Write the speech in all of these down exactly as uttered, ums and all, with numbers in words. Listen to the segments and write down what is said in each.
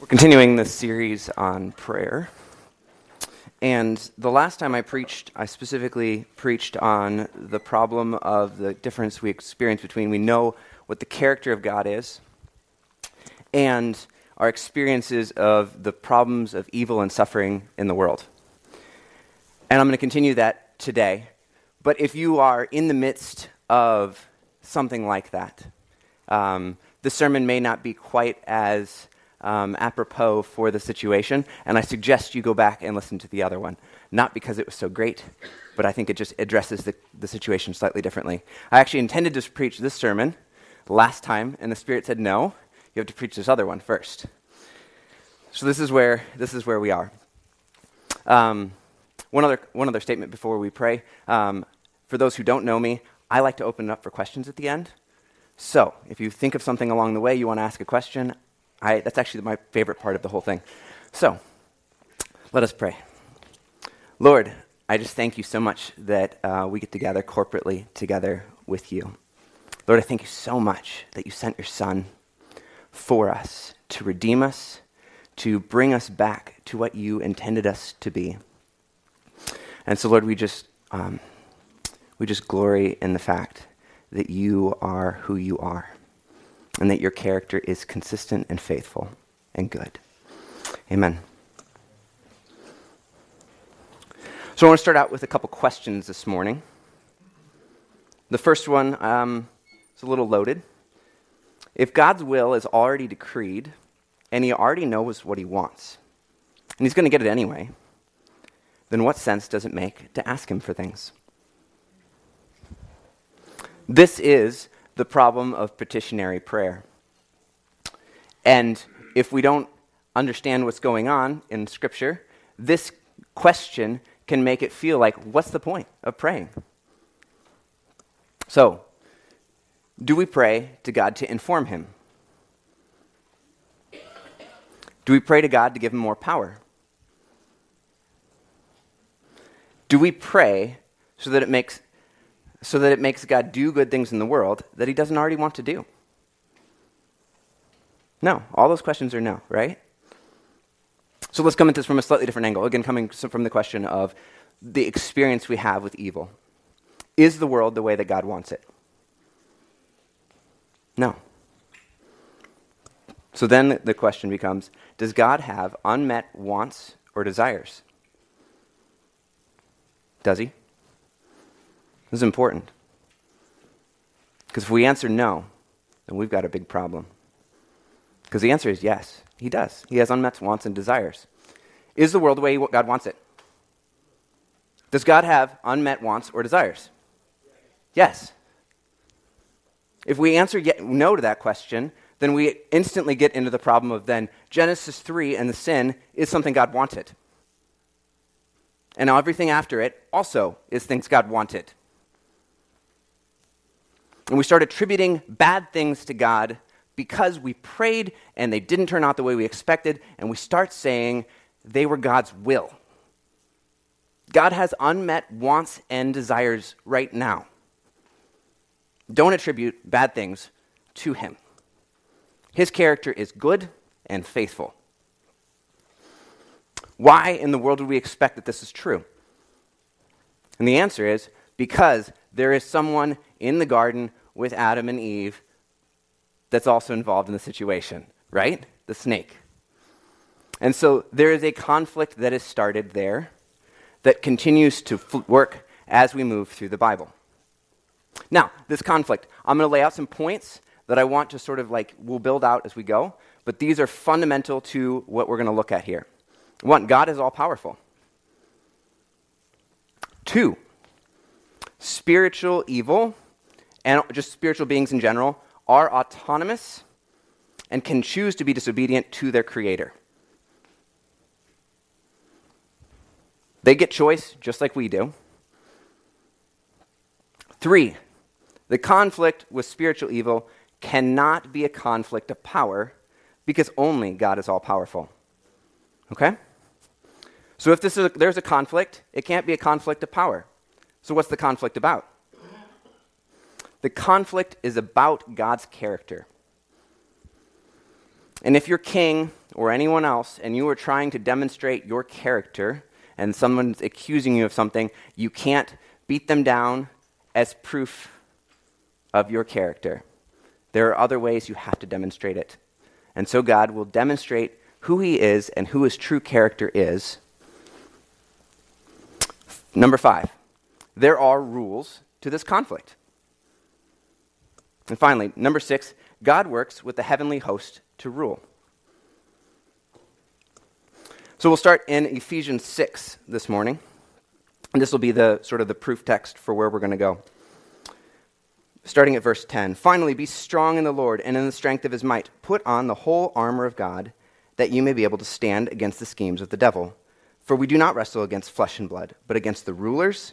We're continuing this series on prayer, and the last time I preached, I specifically preached on the problem of the difference we experience between we know what the character of God is and our experiences of the problems of evil and suffering in the world. And I'm going to continue that today, but if you are in the midst of something like that, um, the sermon may not be quite as Um, apropos for the situation, and I suggest you go back and listen to the other one. Not because it was so great, but I think it just addresses the, the situation slightly differently. I actually intended to preach this sermon last time, and the Spirit said, no, you have to preach this other one first. So this is where this is where we are. Um, one other one other statement before we pray. Um, for those who don't know me, I like to open it up for questions at the end. So if you think of something along the way, you want to ask a question, I, that's actually my favorite part of the whole thing. So, let us pray. Lord, I just thank you so much that uh, we get to gather corporately together with you. Lord, I thank you so much that you sent your Son for us, to redeem us, to bring us back to what you intended us to be. And so, Lord, we just um, we just glory in the fact that you are who you are, and that your character is consistent and faithful and good. Amen. So I want to start out with a couple questions this morning. The first one um, is a little loaded. If God's will is already decreed, and he already knows what he wants, and he's going to get it anyway, then what sense does it make to ask him for things? This is the problem of petitionary prayer. And if we don't understand what's going on in Scripture, this question can make it feel like, what's the point of praying? So, do we pray to God to inform him? Do we pray to God to give him more power? Do we pray so that it makes so that it makes God do good things in the world that he doesn't already want to do? No, all those questions are no, right? So let's come at this from a slightly different angle, again, coming from the question of the experience we have with evil. Is the world the way that God wants it? No. So then the question becomes, does God have unmet wants or desires? Does he? This is important, because if we answer no, then we've got a big problem, because the answer is yes, he does. He has unmet wants and desires. Is the world the way God wants it? Does God have unmet wants or desires? Yes. If we answer yet, no to that question, then we instantly get into the problem of then Genesis three and the sin is something God wanted. And now everything after it also is things God wanted. And we start attributing bad things to God because we prayed and they didn't turn out the way we expected, and we start saying they were God's will. God has unmet wants and desires right now. Don't attribute bad things to him. His character is good and faithful. Why in the world would we expect that this is true? And the answer is because there is someone in the garden with Adam and Eve that's also involved in the situation, right? The snake. And so there is a conflict that is started there that continues to fl- work as we move through the Bible. Now, this conflict, I'm going to lay out some points that I want to sort of like, we'll build out as we go, but these are fundamental to what we're going to look at here. One, God is all-powerful. Two, spiritual evil, and just spiritual beings in general, are autonomous and can choose to be disobedient to their creator. They get choice just like we do. Three, the conflict with spiritual evil cannot be a conflict of power because only God is all-powerful. Okay? So if this is a, there's a conflict, it can't be a conflict of power. So what's the conflict about? The conflict is about God's character. And if your king or anyone else and you are trying to demonstrate your character and someone's accusing you of something, you can't beat them down as proof of your character. There are other ways you have to demonstrate it. And so God will demonstrate who he is and who his true character is. Number five, there are rules to this conflict. And finally, number six, God works with the heavenly host to rule. So we'll start in Ephesians six this morning. And this will be the sort of the proof text for where we're going to go. Starting at verse ten. Finally, be strong in the Lord and in the strength of his might. Put on the whole armor of God, that you may be able to stand against the schemes of the devil. For we do not wrestle against flesh and blood, but against the rulers,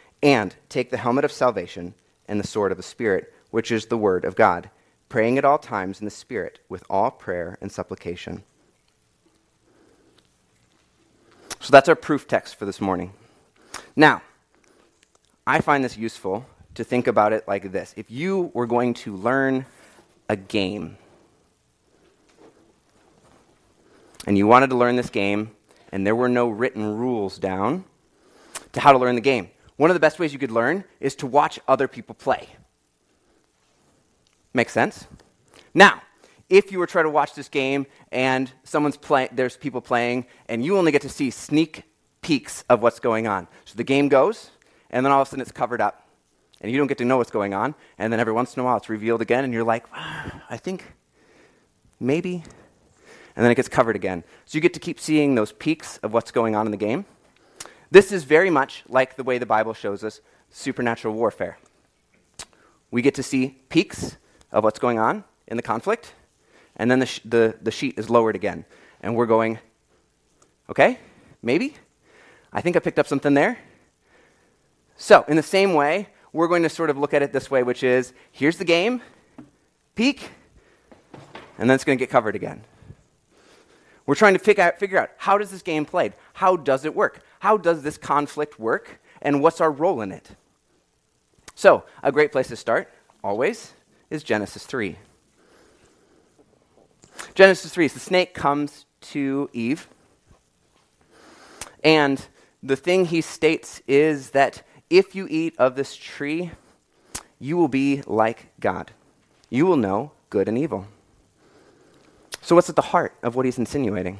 and take the helmet of salvation and the sword of the Spirit, which is the word of God, praying at all times in the Spirit with all prayer and supplication. So that's our proof text for this morning. Now, I find this useful to think about it like this. If you were going to learn a game, and you wanted to learn this game, and there were no written rules down to how to learn the game, one of the best ways you could learn is to watch other people play. Makes sense? Now, if you were trying to watch this game and someone's play, there's people playing, and you only get to see sneak peeks of what's going on. So the game goes, and then all of a sudden it's covered up, and you don't get to know what's going on, and then every once in a while it's revealed again, and you're like, ah, I think, maybe, and then it gets covered again. So you get to keep seeing those peaks of what's going on in the game. This is very much like the way the Bible shows us supernatural warfare. We get to see peaks of what's going on in the conflict, and then the sh- the, the sheet is lowered again. And we're going, okay, maybe? I think I picked up something there. So in the same way, we're going to sort of look at it this way, which is, here's the game, peak, and then it's going to get covered again. We're trying to pick out, figure out, how does this game play? How does it work? How does this conflict work? And what's our role in it? So a great place to start, always, is Genesis three. Genesis three is the snake comes to Eve. And the thing he states is that if you eat of this tree, you will be like God. You will know good and evil. So what's at the heart of what he's insinuating?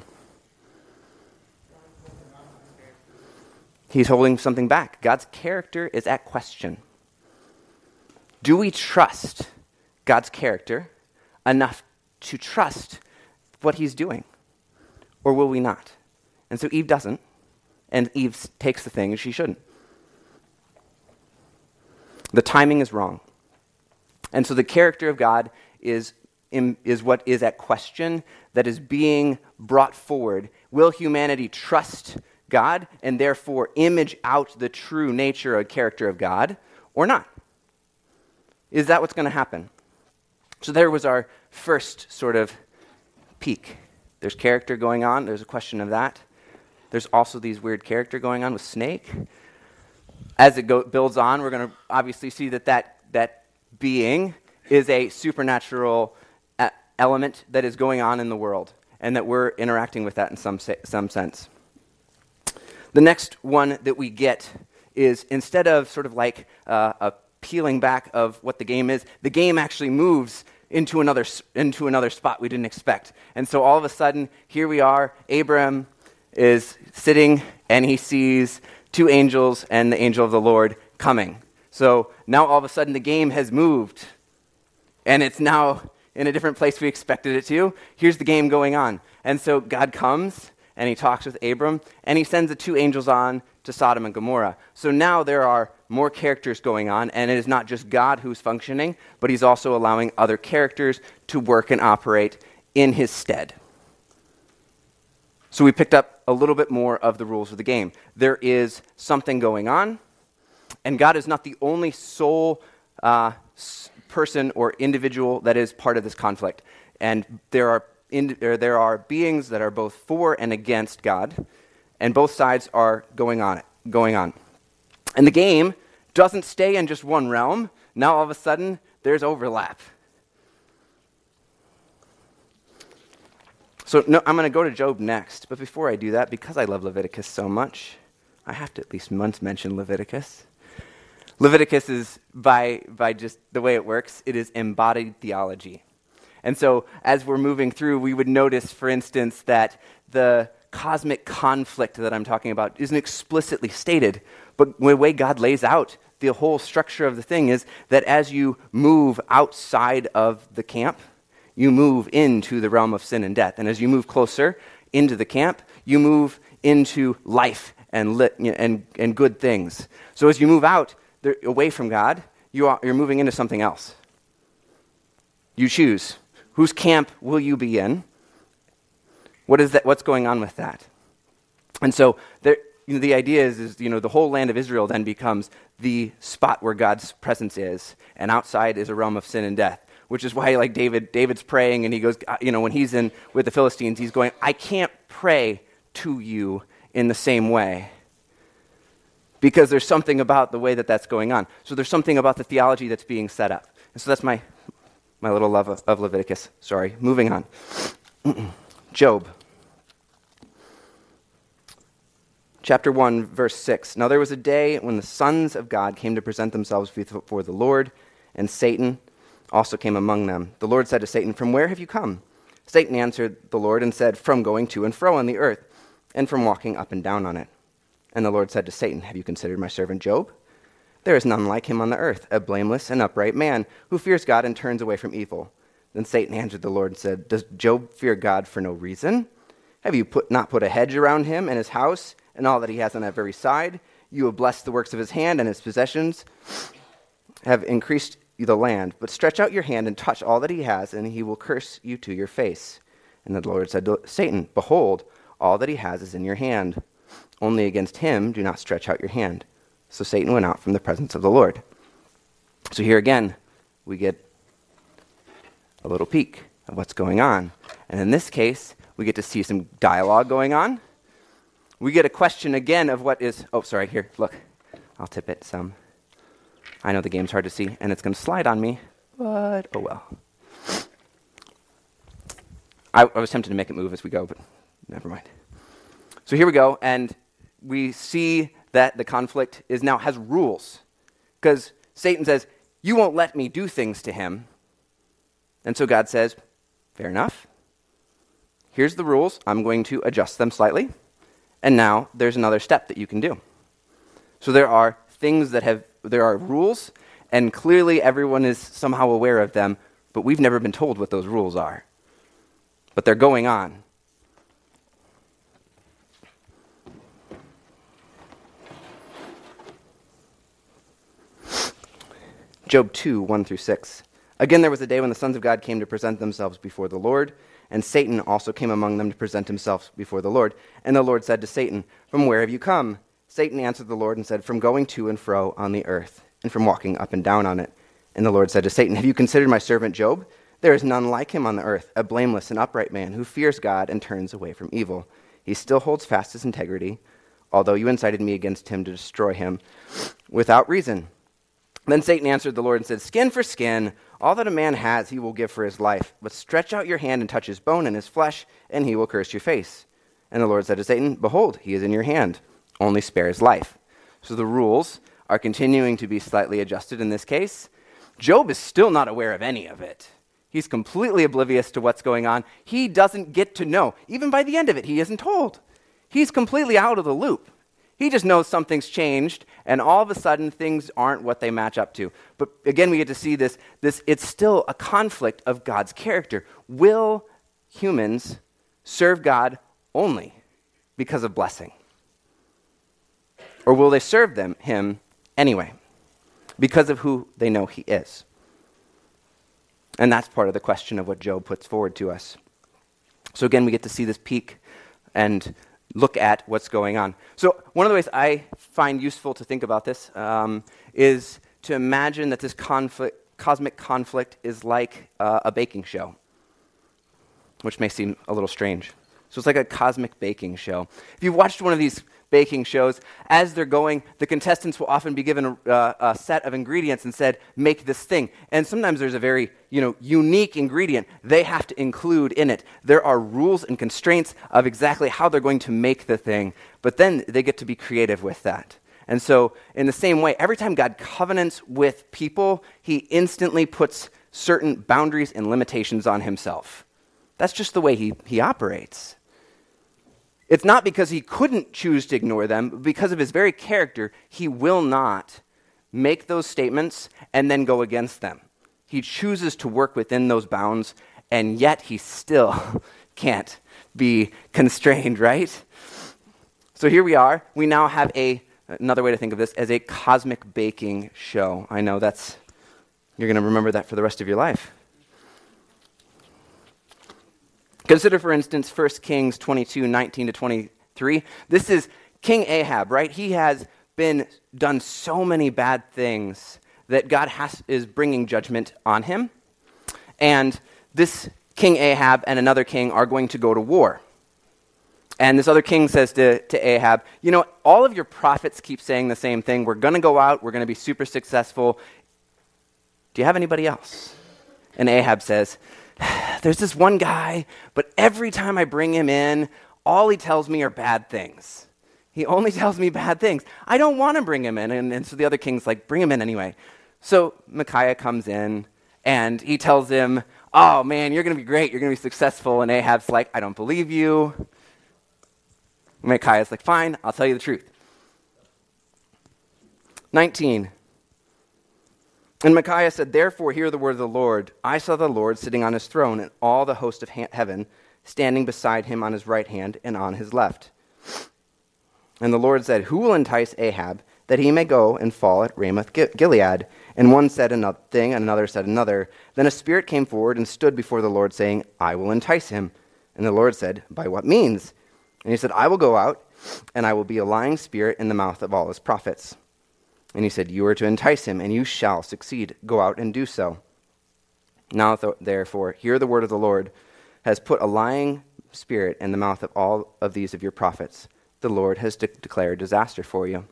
He's holding something back. God's character is at question. Do we trust God's character enough to trust what he's doing? Or will we not? And so Eve doesn't, and Eve takes the thing she shouldn't. The timing is wrong. And so the character of God is is what is at question that is being brought forward. Will humanity trust God and therefore image out the true nature or character of God or not? Is that what's going to happen? So there was our first sort of peak. There's character going on. There's a question of that. There's also these weird character going on with snake. As it go- builds on, we're going to obviously see that that, that being is a supernatural element that is going on in the world, and that we're interacting with that in some se- some sense. The next one that we get is, instead of sort of like uh, a peeling back of what the game is, the game actually moves into another into another spot we didn't expect. And so all of a sudden, here we are, Abram is sitting, and he sees two angels and the angel of the Lord coming. So now all of a sudden the game has moved, and it's now in a different place we expected it to. Here's the game going on. And so God comes, and he talks with Abram, and he sends the two angels on to Sodom and Gomorrah. So now there are more characters going on, and it is not just God who's functioning, but he's also allowing other characters to work and operate in his stead. So we picked up a little bit more of the rules of the game. There is something going on, and God is not the only sole uh, person or individual that is part of this conflict. And there are in, or there are beings that are both for and against God, and both sides are going on it, going on. And the game doesn't stay in just one realm. Now all of a sudden, there's overlap. So no, I'm going to go to Job next, but before I do that, because I love Leviticus so much, I have to at least once mention Leviticus. Leviticus is, by by just the way it works, it is embodied theology. And so as we're moving through, we would notice, for instance, that the cosmic conflict that I'm talking about isn't explicitly stated, but the way God lays out the whole structure of the thing is that as you move outside of the camp, you move into the realm of sin and death. And as you move closer into the camp, you move into life and lit, and, and good things. So as you move out there, away from God, you are, you're moving into something else. You choose. Whose camp will you be in? What is that? What's going on with that? And so there, you know, the idea is, is, you know, the whole land of Israel then becomes the spot where God's presence is, and outside is a realm of sin and death. Which is why, like David, David's praying, and he goes, you know, when he's in with the Philistines, he's going, I can't pray to you in the same way, because there's something about the way that that's going on. So there's something about the theology that's being set up. And so that's my my little love of, of Leviticus. Sorry, moving on. Job, chapter one, verse six. Now there was a day when the sons of God came to present themselves before the Lord, and Satan also came among them. The Lord said to Satan, from where have you come? Satan answered the Lord and said, from going to and fro on the earth, and from walking up and down on it. And the Lord said to Satan, have you considered my servant Job? There is none like him on the earth, a blameless and upright man who fears God and turns away from evil. Then Satan answered the Lord and said, does Job fear God for no reason? Have you put, not put a hedge around him and his house and all that he has on every side? You have blessed the works of his hand, and his possessions have increased the land, but stretch out your hand and touch all that he has, and he will curse you to your face. And the Lord said to Satan, behold, all that he has is in your hand. Only against him do not stretch out your hand. So Satan went out from the presence of the Lord. So here again, we get a little peek of what's going on. And in this case, we get to see some dialogue going on. We get a question again of what is, oh, sorry, here, look. I'll tip it some. I know the game's hard to see, and it's going to slide on me, but oh well. I, I was tempted to make it move as we go, but never mind. So here we go, and we see that the conflict is now has rules, because Satan says, you won't let me do things to him. And so God says, fair enough. Here's the rules. I'm going to adjust them slightly, and now there's another step that you can do. So there are things that have There are rules, and clearly everyone is somehow aware of them, but we've never been told what those rules are. But they're going on. Job two, one through six. Again, there was a day when the sons of God came to present themselves before the Lord, and Satan also came among them to present himself before the Lord. And the Lord said to Satan, from where have you come? Satan answered the Lord and said, from going to and fro on the earth, and from walking up and down on it. And the Lord said to Satan, have you considered my servant Job? There is none like him on the earth, a blameless and upright man who fears God and turns away from evil. He still holds fast his integrity, although you incited me against him to destroy him without reason. Then Satan answered the Lord and said, skin for skin, all that a man has he will give for his life, but stretch out your hand and touch his bone and his flesh, and he will curse your face. And the Lord said to Satan, behold, he is in your hand. Only spares life. So the rules are continuing to be slightly adjusted in this case. Job is still not aware of any of it. He's completely oblivious to what's going on. He doesn't get to know. Even by the end of it, he isn't told. He's completely out of the loop. He just knows something's changed, and all of a sudden, things aren't what they match up to. But again, we get to see this. This it's still a conflict of God's character. Will humans serve God only because of blessing? Or will they serve them him anyway, because of who they know he is? And that's part of the question of what Job puts forward to us. So again, we get to see this peek and look at what's going on. So one of the ways I find useful to think about this um, is to imagine that this conflict, cosmic conflict is like uh, a baking show, which may seem a little strange. So it's like a cosmic baking show. If you've watched one of these baking shows, as they're going, the contestants will often be given a, uh, a set of ingredients and said, make this thing. And sometimes there's a very, you know, unique ingredient they have to include in it. There are rules and constraints of exactly how they're going to make the thing, but then they get to be creative with that. And so in the same way, every time God covenants with people, he instantly puts certain boundaries and limitations on himself. That's just the way he, he operates. It's not because he couldn't choose to ignore them, but because of his very character, he will not make those statements and then go against them. He chooses to work within those bounds, and yet he still can't be constrained, right? So here we are. We now have a another way to think of this as a cosmic baking show. I know that's, you're going to remember that for the rest of your life. Consider, for instance, First Kings twenty-two, nineteen to twenty-three. This is King Ahab, right? He has been done so many bad things that God has, is bringing judgment on him. And this King Ahab and another king are going to go to war. And this other king says to, to Ahab, you know, all of your prophets keep saying the same thing. We're going to go out. We're going to be super successful. Do you have anybody else? And Ahab says, there's this one guy, but every time I bring him in, all he tells me are bad things. He only tells me bad things. I don't want to bring him in. And, and so the other king's like, bring him in anyway. So Micaiah comes in, and he tells him, oh, man, you're going to be great. You're going to be successful. And Ahab's like, I don't believe you. Micaiah's like, fine, I'll tell you the truth. nineteen. And Micaiah said, therefore, hear the word of the Lord. I saw the Lord sitting on his throne and all the host of ha- heaven standing beside him on his right hand and on his left. And the Lord said, who will entice Ahab that he may go and fall at Ramoth Gilead? And one said another thing, and another said another. Then a spirit came forward and stood before the Lord, saying, I will entice him. And the Lord said, by what means? And he said, I will go out, and I will be a lying spirit in the mouth of all his prophets. And he said, you are to entice him, and you shall succeed. Go out and do so. Now, th- therefore, hear the word of the Lord has put a lying spirit in the mouth of all of these of your prophets. The Lord has de- declared disaster for you.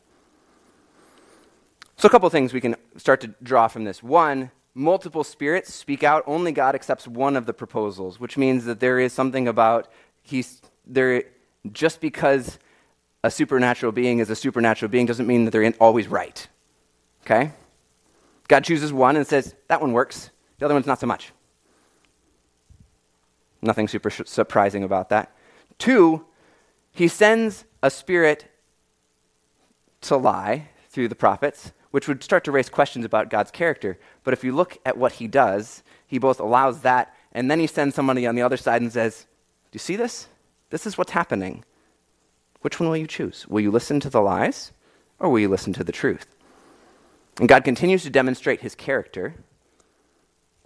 So a couple things we can start to draw from this. One, multiple spirits speak out. Only God accepts one of the proposals, which means that there is something about he's there. Just because a supernatural being is a supernatural being doesn't mean that they're always right, okay? God chooses one and says, that one works. The other one's not so much. Nothing super sh- surprising about that. Two, he sends a spirit to lie through the prophets, which would start to raise questions about God's character. But if you look at what he does, he both allows that, and then he sends somebody on the other side and says, do you see this? This is what's happening. Which one will you choose? Will you listen to the lies, or will you listen to the truth? And God continues to demonstrate his character,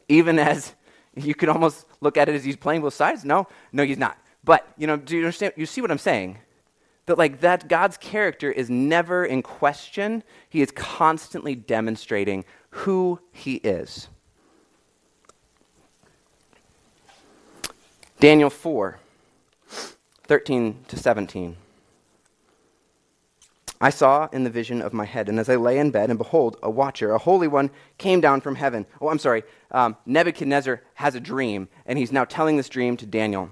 even as you could almost look at it as he's playing both sides. No, no, he's not. But, you know, do you understand? You see what I'm saying? That, like, that God's character is never in question. He is constantly demonstrating who he is. Daniel four, thirteen to seventeen. I saw in the vision of my head, and as I lay in bed, and behold, a watcher, a holy one, came down from heaven. Oh, I'm sorry. Um, Nebuchadnezzar has a dream, and he's now telling this dream to Daniel.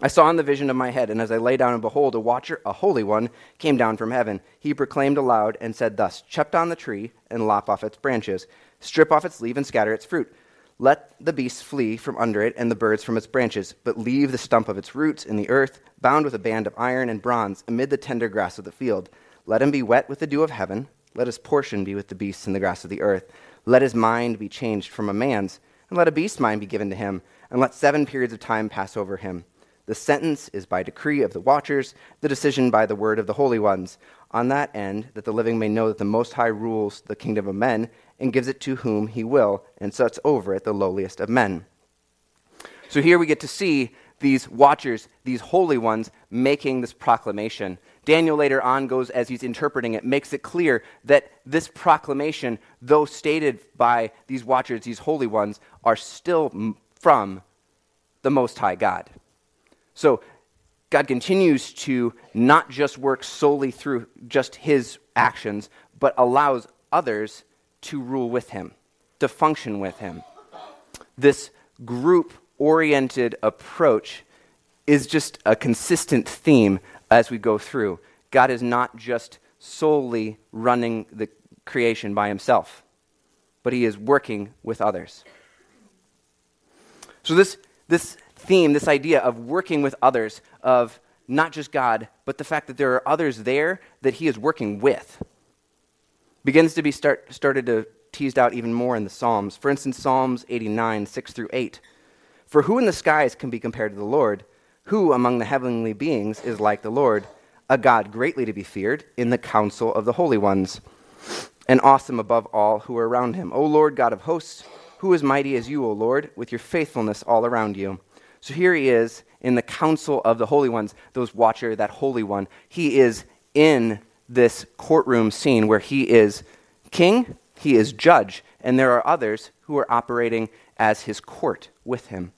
I saw in the vision of my head, and as I lay down, and behold, a watcher, a holy one, came down from heaven. He proclaimed aloud and said thus, chop down the tree and lop off its branches, strip off its leaf and scatter its fruit. Let the beasts flee from under it and the birds from its branches, but leave the stump of its roots in the earth, bound with a band of iron and bronze, amid the tender grass of the field. Let him be wet with the dew of heaven. Let his portion be with the beasts in the grass of the earth. Let his mind be changed from a man's, and let a beast's mind be given to him, and let seven periods of time pass over him. The sentence is by decree of the watchers, the decision by the word of the holy ones. On that end, that the living may know that the Most High rules the kingdom of men, and gives it to whom he will, and sets over it the lowliest of men. So here we get to see these watchers, these holy ones, making this proclamation. Daniel later on goes, as he's interpreting it, makes it clear that this proclamation, though stated by these watchers, these holy ones, are still from the Most High God. So God continues to not just work solely through just his actions, but allows others to rule with him, to function with him. This group-oriented approach is just a consistent theme as we go through. God is not just solely running the creation by himself, but he is working with others. So this this theme, this idea of working with others, of not just God, but the fact that there are others there that he is working with, begins to be start, started to teased out even more in the Psalms. For instance, Psalms eighty-nine, six through eight. For who in the skies can be compared to the Lord? Who among the heavenly beings is like the Lord? A God greatly to be feared in the counsel of the holy ones, and awesome above all who are around him. O Lord, God of hosts, who is mighty as you, O Lord, with your faithfulness all around you. So here he is in the counsel of the holy ones, those watcher, that holy one. He is in this courtroom scene where he is king, he is judge, and there are others who are operating as his court with him.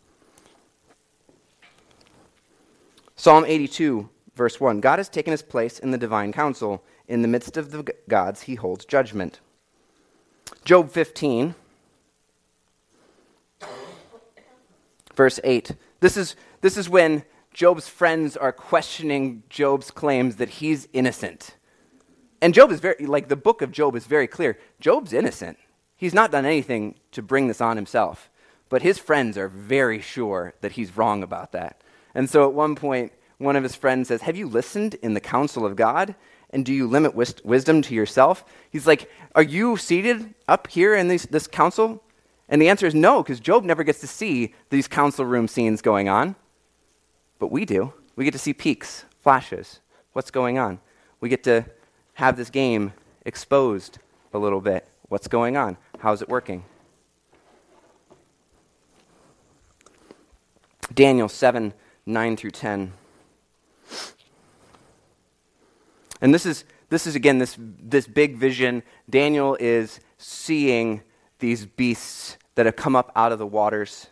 Psalm eighty-two, verse one, God has taken his place in the divine council. In the midst of the gods, he holds judgment. Job fifteen, verse eight. This is, this is when Job's friends are questioning Job's claims that he's innocent. And Job is very, like the book of Job is very clear. Job's innocent. He's not done anything to bring this on himself. But his friends are very sure that he's wrong about that. And so at one point, one of his friends says, have you listened in the counsel of God? And do you limit wis- wisdom to yourself? He's like, are you seated up here in these, this council? And the answer is no, because Job never gets to see these council room scenes going on. But we do. We get to see peaks, flashes, what's going on. We get to have this game exposed a little bit. What's going on? How's it working? Daniel seven, nine through ten. And this is, this is again, this, this big vision. Daniel is seeing these beasts that have come up out of the waters.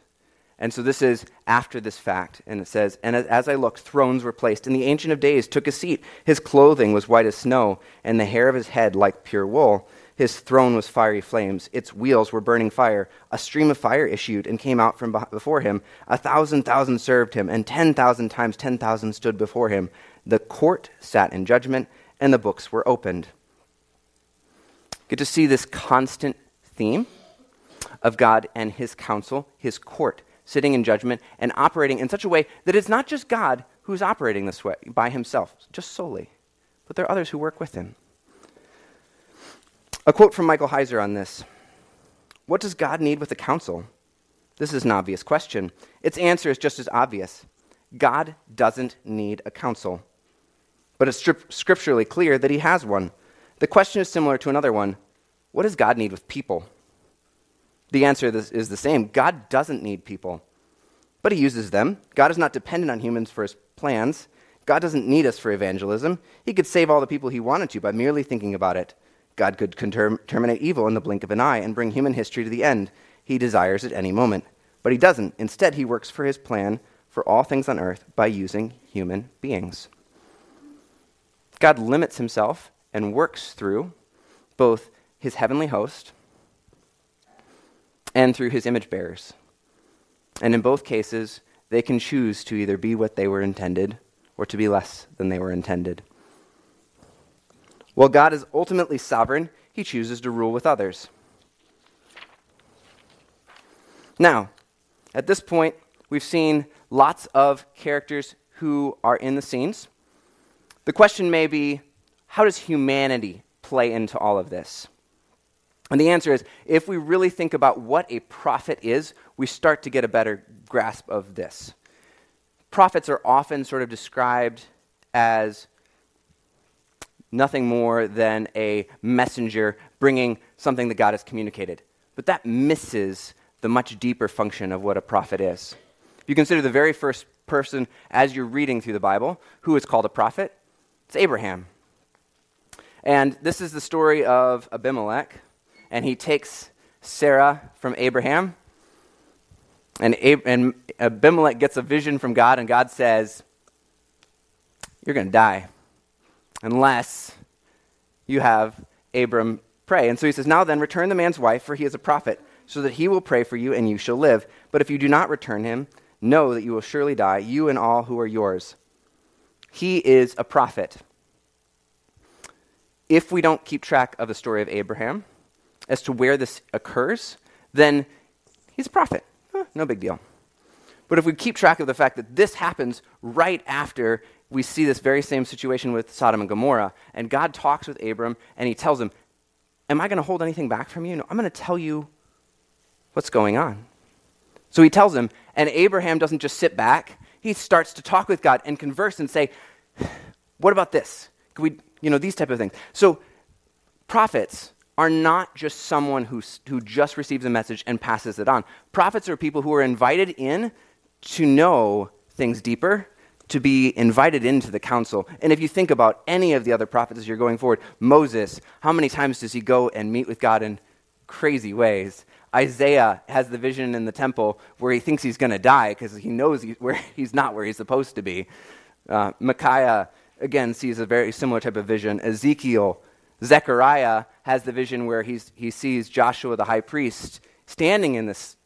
And so this is after this fact, and it says, and as I looked, thrones were placed, and the Ancient of Days took a seat. His clothing was white as snow, and the hair of his head like pure wool. His throne was fiery flames. Its wheels were burning fire. A stream of fire issued and came out from before him. A thousand thousand served him, and ten thousand times ten thousand stood before him. The court sat in judgment, and the books were opened. Get to see this constant theme of God and his counsel, his court, sitting in judgment and operating in such a way that it's not just God who's operating this way by himself, just solely, but there are others who work with him. A quote from Michael Heiser on this. What does God need with a council? This is an obvious question. Its answer is just as obvious. God doesn't need a council, but it's strip- scripturally clear that he has one. The question is similar to another one. What does God need with people? The answer is the same. God doesn't need people, but he uses them. God is not dependent on humans for his plans. God doesn't need us for evangelism. He could save all the people he wanted to by merely thinking about it. God could term- terminate evil in the blink of an eye and bring human history to the end he desires at any moment, but he doesn't. Instead, he works for his plan for all things on earth by using human beings. God limits himself and works through both his heavenly host and through his image bearers. And in both cases, they can choose to either be what they were intended or to be less than they were intended. While God is ultimately sovereign, he chooses to rule with others. Now, at this point, we've seen lots of characters who are in the scenes. The question may be, how does humanity play into all of this? And the answer is, if we really think about what a prophet is, we start to get a better grasp of this. Prophets are often sort of described as nothing more than a messenger bringing something that God has communicated. But that misses the much deeper function of what a prophet is. If you consider the very first person as you're reading through the Bible who is called a prophet. It's Abraham. And this is the story of Abimelech, and he takes Sarah from Abraham, and, Ab- and Abimelech gets a vision from God, and God says, you're going to die unless you have Abram pray. And so he says, now then, return the man's wife, for he is a prophet, so that he will pray for you and you shall live. But if you do not return him, know that you will surely die, you and all who are yours. He is a prophet. If we don't keep track of the story of Abraham as to where this occurs, then he's a prophet. Huh, no big deal. But if we keep track of the fact that this happens right after we see this very same situation with Sodom and Gomorrah, and God talks with Abram, and he tells him, am I going to hold anything back from you? No, I'm going to tell you what's going on. So he tells him, and Abraham doesn't just sit back. He starts to talk with God and converse and say, what about this? Can we, you know, these type of things. So prophets are not just someone who, who just receives a message and passes it on. Prophets are people who are invited in to know things deeper, to be invited into the council. And if you think about any of the other prophets as you're going forward, Moses, how many times does he go and meet with God in crazy ways? Isaiah has the vision in the temple where he thinks he's going to die because he knows he, where he's not where he's supposed to be. Uh, Micaiah, again, sees a very similar type of vision. Ezekiel, Zechariah has the vision where he's, he sees Joshua the high priest standing in this,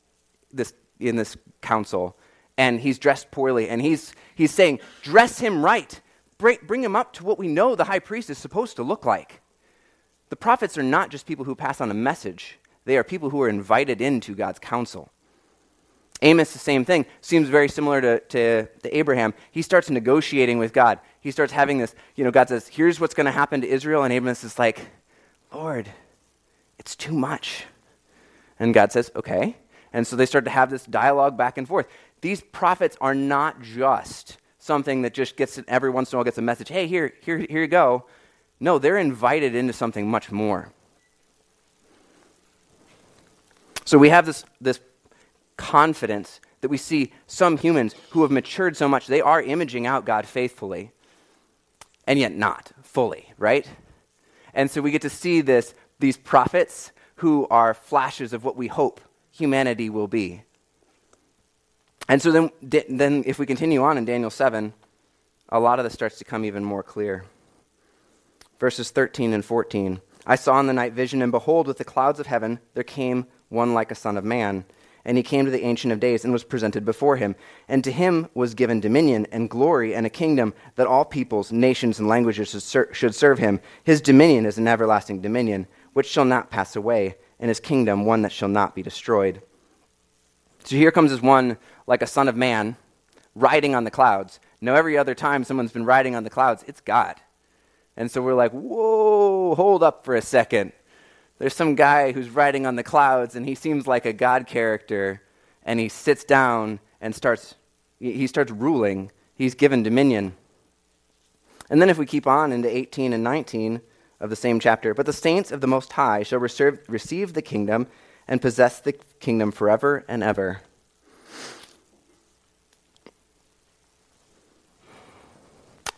this in this council, and he's dressed poorly, and he's he's saying, dress him right, bring, bring him up to what we know the high priest is supposed to look like. The prophets are not just people who pass on a message. They are people who are invited into God's counsel. Amos, the same thing, seems very similar to, to, to Abraham. He starts negotiating with God. He starts having this, you know, God says, here's what's going to happen to Israel. And Amos is like, Lord, it's too much. And God says, okay. And so they start to have this dialogue back and forth. These prophets are not just something that just gets, every once in a while gets a message, hey, here, here, here you go. No, they're invited into something much more. So we have this, this confidence that we see some humans who have matured so much, they are imaging out God faithfully, and yet not fully, right? And so we get to see this these prophets who are flashes of what we hope humanity will be. And so then, then if we continue on in Daniel seven, a lot of this starts to come even more clear. Verses thirteen and fourteen. I saw in the night vision, and behold, with the clouds of heaven there came one like a son of man. And he came to the Ancient of Days and was presented before him. And to him was given dominion and glory and a kingdom that all peoples, nations, and languages should serve him. His dominion is an everlasting dominion, which shall not pass away, and his kingdom one that shall not be destroyed. So here comes this one like a son of man riding on the clouds. Now every other time someone's been riding on the clouds, it's God. And so we're like, whoa, hold up for a second. There's some guy who's riding on the clouds, and he seems like a God character, and he sits down and starts, he starts ruling. He's given dominion. And then if we keep on into eighteen and nineteen of the same chapter, but the saints of the Most High shall reserve, receive the kingdom and possess the kingdom forever and ever.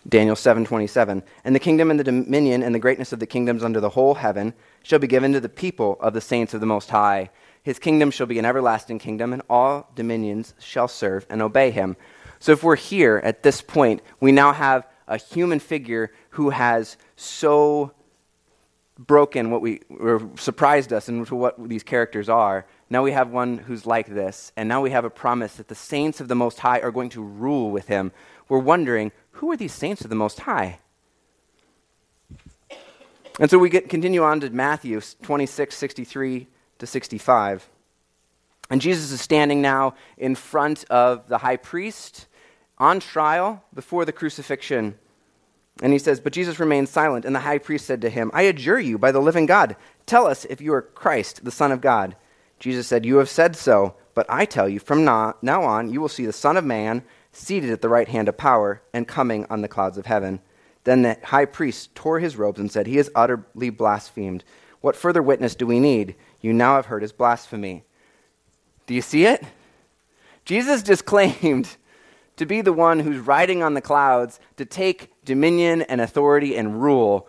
Daniel seven twenty-seven, and the kingdom and the dominion and the greatness of the kingdoms under the whole heaven shall be given to the people of the saints of the Most High. His kingdom shall be an everlasting kingdom, and all dominions shall serve and obey him. So if we're here at this point, we now have a human figure who has so broken what we, or surprised us into what these characters are. Now we have one who's like this, and now we have a promise that the saints of the Most High are going to rule with him. We're wondering, who are these saints of the Most High? And so we get, continue on to Matthew twenty-six, sixty-three to sixty-five. And Jesus is standing now in front of the high priest on trial before the crucifixion. And he says, but Jesus remained silent, and the high priest said to him, I adjure you by the living God, tell us if you are Christ, the Son of God. Jesus said, you have said so, but I tell you, from now on you will see the Son of Man seated at the right hand of power and coming on the clouds of heaven. Then the high priest tore his robes and said, he is utterly blasphemed. What further witness do we need? You now have heard his blasphemy. Do you see it? Jesus disclaimed to be the one who's riding on the clouds to take dominion and authority and rule.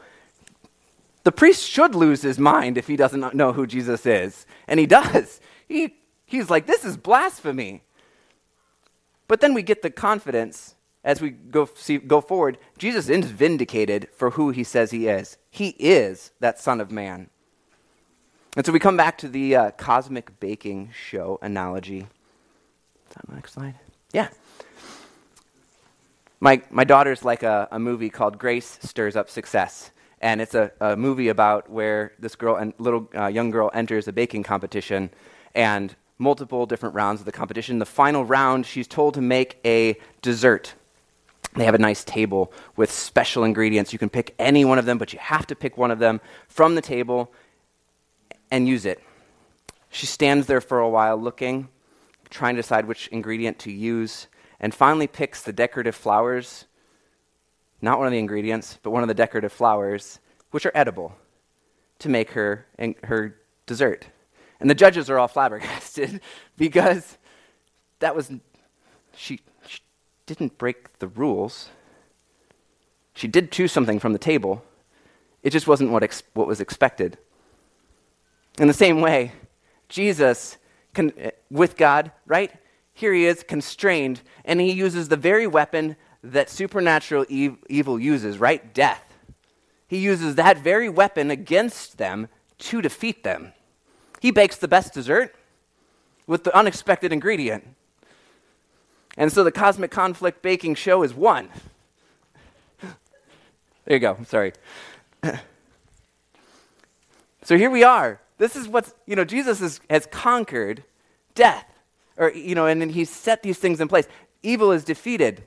The priest should lose his mind if he doesn't know who Jesus is. And he does. He He's like, this is blasphemy. But then we get the confidence as we go see, go forward. Jesus is vindicated for who he says he is. He is that Son of Man. And so we come back to the uh, cosmic baking show analogy. Is that my next slide? Yeah. My my daughter's like a, a movie called Grace Stirs Up Success. And it's a, a movie about where this girl and little uh, young girl enters a baking competition, and multiple different rounds of the competition. The final round, she's told to make a dessert. They have a nice table with special ingredients. You can pick any one of them, but you have to pick one of them from the table and use it. She stands there for a while looking, trying to decide which ingredient to use, and finally picks the decorative flowers. Not one of the ingredients, but one of the decorative flowers, which are edible, to make her and her dessert. And the judges are all flabbergasted because that was, she, she didn't break the rules. She did choose something from the table. It just wasn't what ex- what was expected. In the same way, Jesus, con- with God, right? Here he is constrained, and he uses the very weapon that supernatural e- evil uses, right? Death. He uses that very weapon against them to defeat them. He bakes the best dessert with the unexpected ingredient. And so the cosmic conflict baking show is won. There you go. I'm sorry. So here we are. This is what's, you know, Jesus is, has conquered death. Or, you know, and then he's set these things in place. Evil is defeated.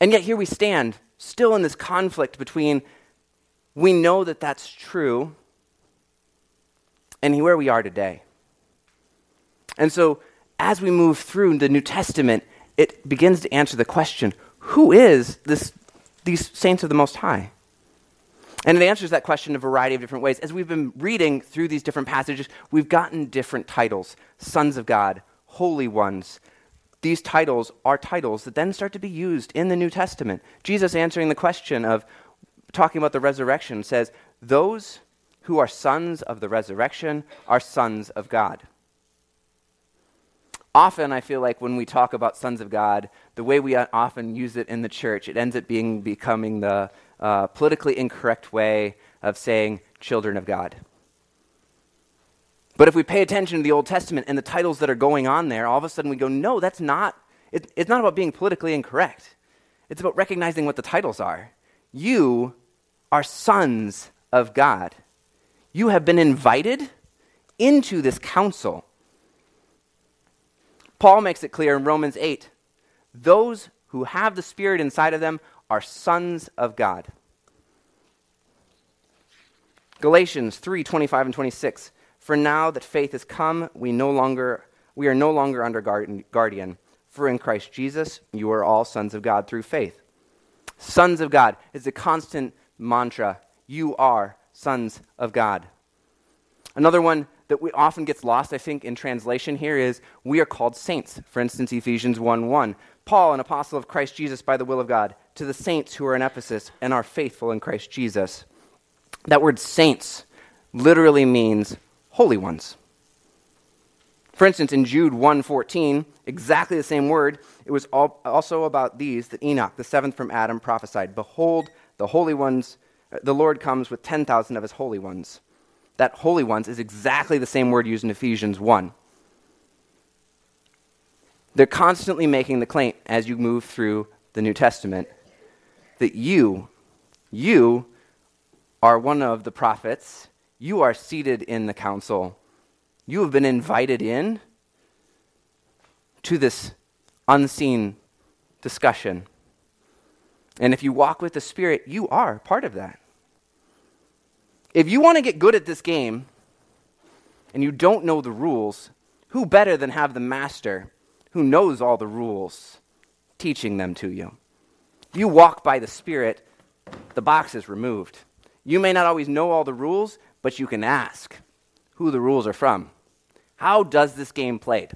And yet here we stand, still in this conflict between we know that that's true, and where we are today. And so as we move through the New Testament, it begins to answer the question, who is this? These saints of the Most High? And it answers that question in a variety of different ways. As we've been reading through these different passages, we've gotten different titles, sons of God, holy ones. These titles are titles that then start to be used in the New Testament. Jesus answering the question of, talking about the resurrection, says, those who are sons of the resurrection are sons of God. Often I feel like when we talk about sons of God, the way we often use it in the church, it ends up being becoming the uh, politically incorrect way of saying children of God. But if we pay attention to the Old Testament and the titles that are going on there, all of a sudden we go, no, that's not, it, it's not about being politically incorrect. It's about recognizing what the titles are. You are sons of God. You have been invited into this council. Paul makes it clear in Romans eight, those who have the Spirit inside of them are sons of God. Galatians three, twenty-five and twenty-six, for now that faith has come, we no longer we are no longer under guardian, for in Christ Jesus you are all sons of God through faith. Sons of God is a constant mantra. You are sons of God. Another one that we often gets lost, I think, in translation here is we are called saints. For instance, Ephesians one one. Paul, an apostle of Christ Jesus by the will of God, to the saints who are in Ephesus and are faithful in Christ Jesus. That word saints literally means holy ones. For instance, in Jude one fourteen, exactly the same word, it was also about these that Enoch, the seventh from Adam, prophesied, behold, the holy ones, the Lord comes with ten thousand of his holy ones. That holy ones is exactly the same word used in Ephesians one. They're constantly making the claim as you move through the New Testament that you, you are one of the prophets. You are seated in the council. You have been invited in to this unseen discussion. And if you walk with the Spirit, you are part of that. If you want to get good at this game and you don't know the rules, who better than have the master who knows all the rules teaching them to you? If you walk by the Spirit, the box is removed. You may not always know all the rules, but you can ask who the rules are from. How does this game played?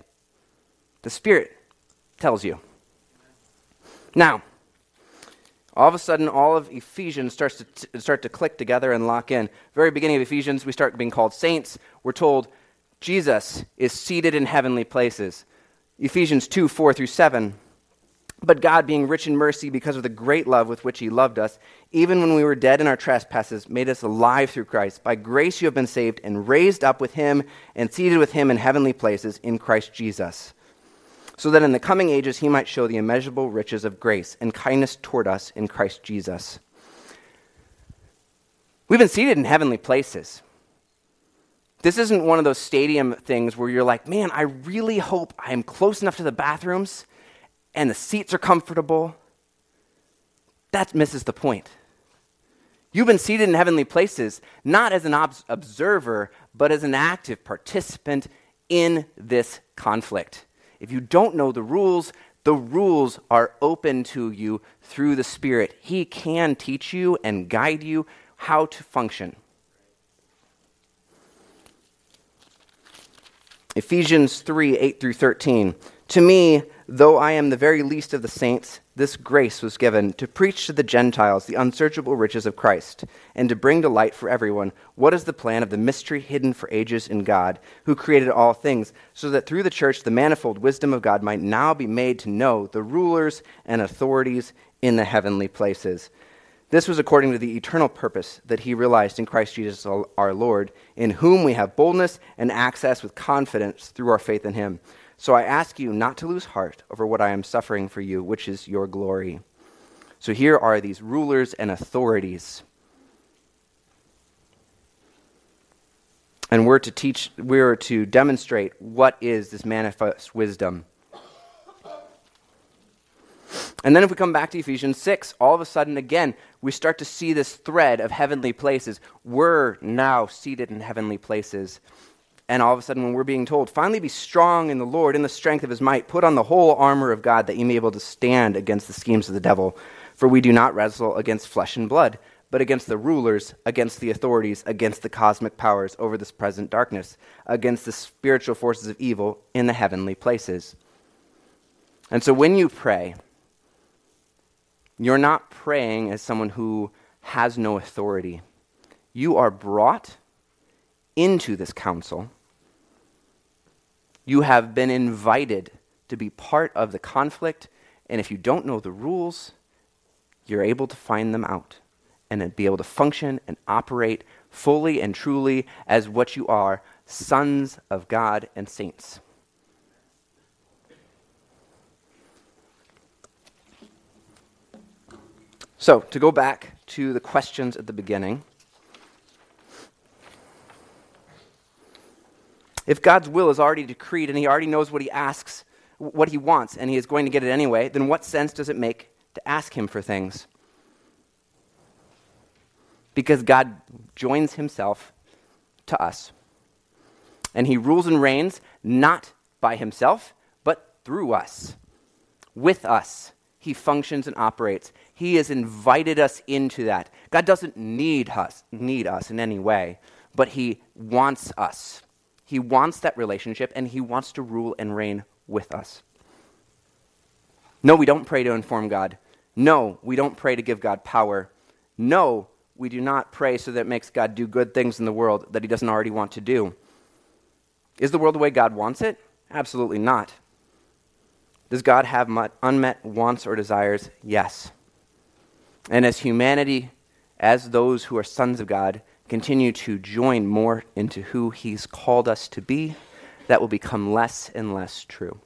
The Spirit tells you. Now, all of a sudden, all of Ephesians starts to t- start to click together and lock in. Very beginning of Ephesians, we start being called saints. We're told Jesus is seated in heavenly places. Ephesians two, four through seven. But God, being rich in mercy because of the great love with which he loved us, even when we were dead in our trespasses, made us alive through Christ. By grace you have been saved and raised up with him and seated with him in heavenly places in Christ Jesus, so that in the coming ages he might show the immeasurable riches of grace and kindness toward us in Christ Jesus. We've been seated in heavenly places. This isn't one of those stadium things where you're like, man, I really hope I'm close enough to the bathrooms and the seats are comfortable. That misses the point. You've been seated in heavenly places, not as an ob- observer, but as an active participant in this conflict. If you don't know the rules, the rules are open to you through the Spirit. He can teach you and guide you how to function. Ephesians three, eight through thirteen. To me, though I am the very least of the saints, this grace was given to preach to the Gentiles the unsearchable riches of Christ, and to bring to light for everyone what is the plan of the mystery hidden for ages in God, who created all things, so that through the church the manifold wisdom of God might now be made to know the rulers and authorities in the heavenly places. This was according to the eternal purpose that he realized in Christ Jesus our Lord, in whom we have boldness and access with confidence through our faith in him. So I ask you not to lose heart over what I am suffering for you, which is your glory. So here are these rulers and authorities. And we're to teach, we're to demonstrate what is this manifest wisdom. And then if we come back to Ephesians six, all of a sudden again, we start to see this thread of heavenly places. We're now seated in heavenly places. And all of a sudden when we're being told, finally be strong in the Lord, in the strength of his might, put on the whole armor of God that you may be able to stand against the schemes of the devil. For we do not wrestle against flesh and blood, but against the rulers, against the authorities, against the cosmic powers over this present darkness, against the spiritual forces of evil in the heavenly places. And so when you pray, you're not praying as someone who has no authority. You are brought into this council. You have been invited to be part of the conflict, and if you don't know the rules, you're able to find them out and then be able to function and operate fully and truly as what you are, sons of God and saints. So, to go back to the questions at the beginning, if God's will is already decreed and he already knows what he asks, what he wants, and he is going to get it anyway, then what sense does it make to ask him for things? Because God joins himself to us. And he rules and reigns not by himself, but through us, with us. He functions and operates. He has invited us into that. God doesn't need us, need us in any way, but he wants us. He wants that relationship, and he wants to rule and reign with us. No, we don't pray to inform God. No, we don't pray to give God power. No, we do not pray so that it makes God do good things in the world that he doesn't already want to do. Is the world the way God wants it? Absolutely not. Does God have unmet wants or desires? Yes. And as humanity, as those who are sons of God, continue to join more into who he's called us to be, that will become less and less true.